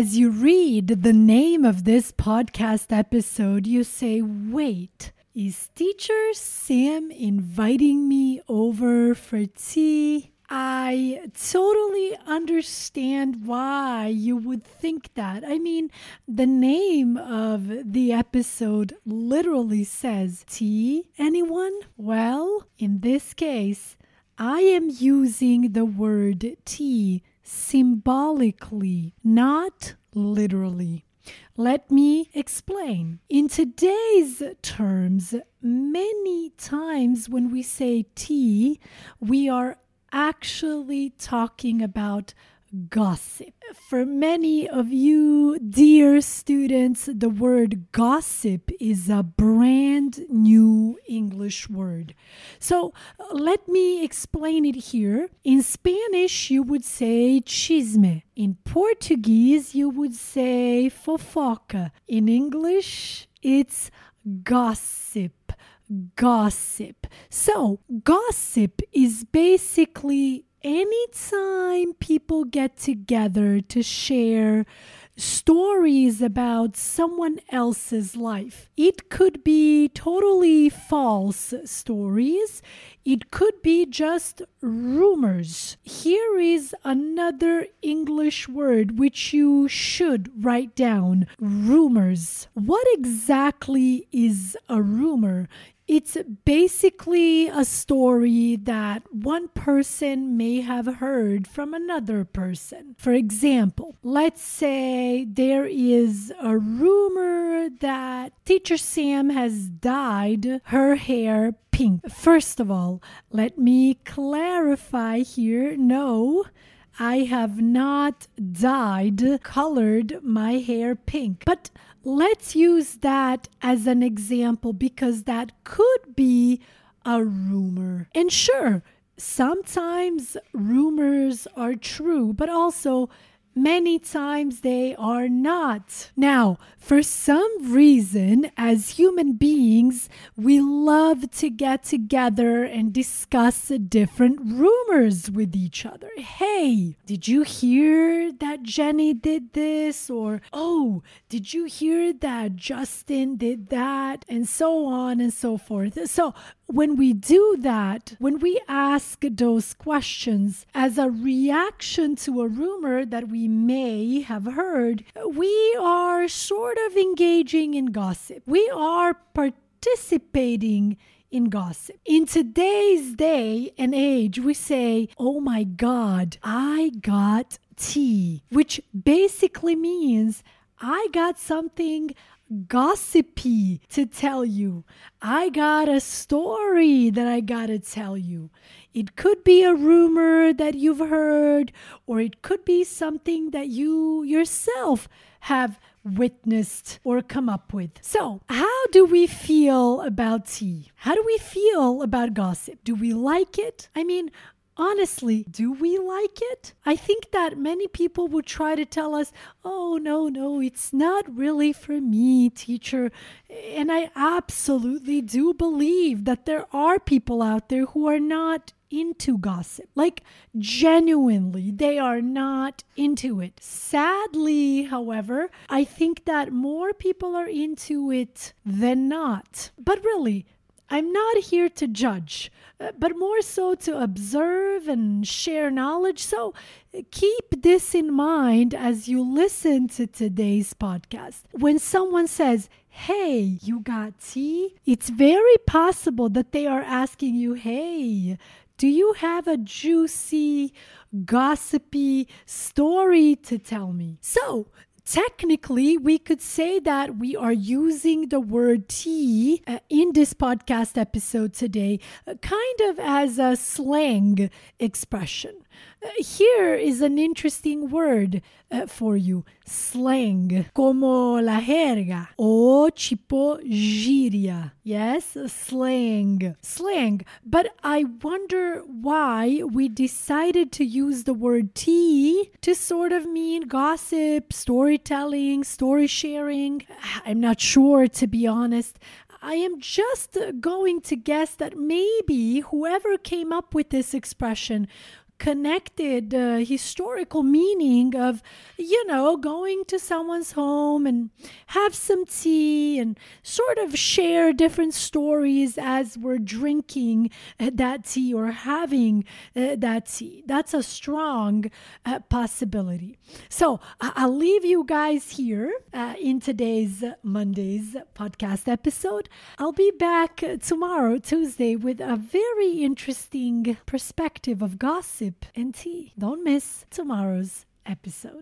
as you read the name of this podcast episode, you say, wait, is teacher Sam inviting me over for tea? I totally understand why you would think that. I mean, the name of the episode literally says, tea, anyone? Well, in this case, I am using the word tea symbolically, not literally. Let me explain. In today's terms, many times when we say tea, we are actually talking about gossip. For many of you, dear students, the word gossip is a brand new English word. So let me explain it here. In Spanish, you would say chisme. In Portuguese, you would say fofoca. In English, it's gossip. Gossip. So gossip is basically anytime people get together to share stories about someone else's life. It could be totally false stories. It could be just rumors. Here is another English word which you should write down. Rumors. What exactly is a rumor? It's basically a story that one person may have heard from another person. For example, let's say there is a rumor that teacher Sam has dyed her hair pink. First of all, let me clarify here. No, I have not colored my hair pink. But let's use that as an example because that could be a rumor. And sure, sometimes rumors are true, but also many times they are not. Now, for some reason, as human beings, we love to get together and discuss different rumors with each other. Hey, did you hear that Jenny did this? Or, oh, did you hear that Justin did that? And so on and so forth. So when we do that, when we ask those questions as a reaction to a rumor that we may have heard, we are sort of engaging in gossip. We are participating in gossip. In today's day and age, we say, oh my God, I got tea, which basically means I got something gossipy to tell you. I got a story that I gotta tell you. It could be a rumor that you've heard, or it could be something that you yourself have witnessed or come up with. So, how do we feel about tea? How do we feel about gossip? Do we like it? I mean, honestly, do we like it? I think that many people would try to tell us, oh, no, it's not really for me, teacher. And I absolutely do believe that there are people out there who are not into gossip. Like, genuinely, they are not into it. Sadly, however, I think that more people are into it than not. But really, I'm not here to judge, but more so to observe and share knowledge. So keep this in mind as you listen to today's podcast. When someone says, hey, you got tea? It's very possible that they are asking you, hey, do you have a juicy, gossipy story to tell me? So technically, we could say that we are using the word tea in this podcast episode today, kind of as a slang expression. Here is an interesting word for you, slang, como la jerga, o tipo gíria. Yes, slang. But I wonder why we decided to use the word tea to sort of mean gossip, storytelling, story sharing. I'm not sure, to be honest. I am just going to guess that maybe whoever came up with this expression connected historical meaning of, you know, going to someone's home and have some tea and sort of share different stories as we're drinking that tea or having that tea. That's a strong possibility. So I'll leave you guys here in today's Monday's podcast episode. I'll be back tomorrow, Tuesday, with a very interesting perspective of gossip and tea. Don't miss tomorrow's episode.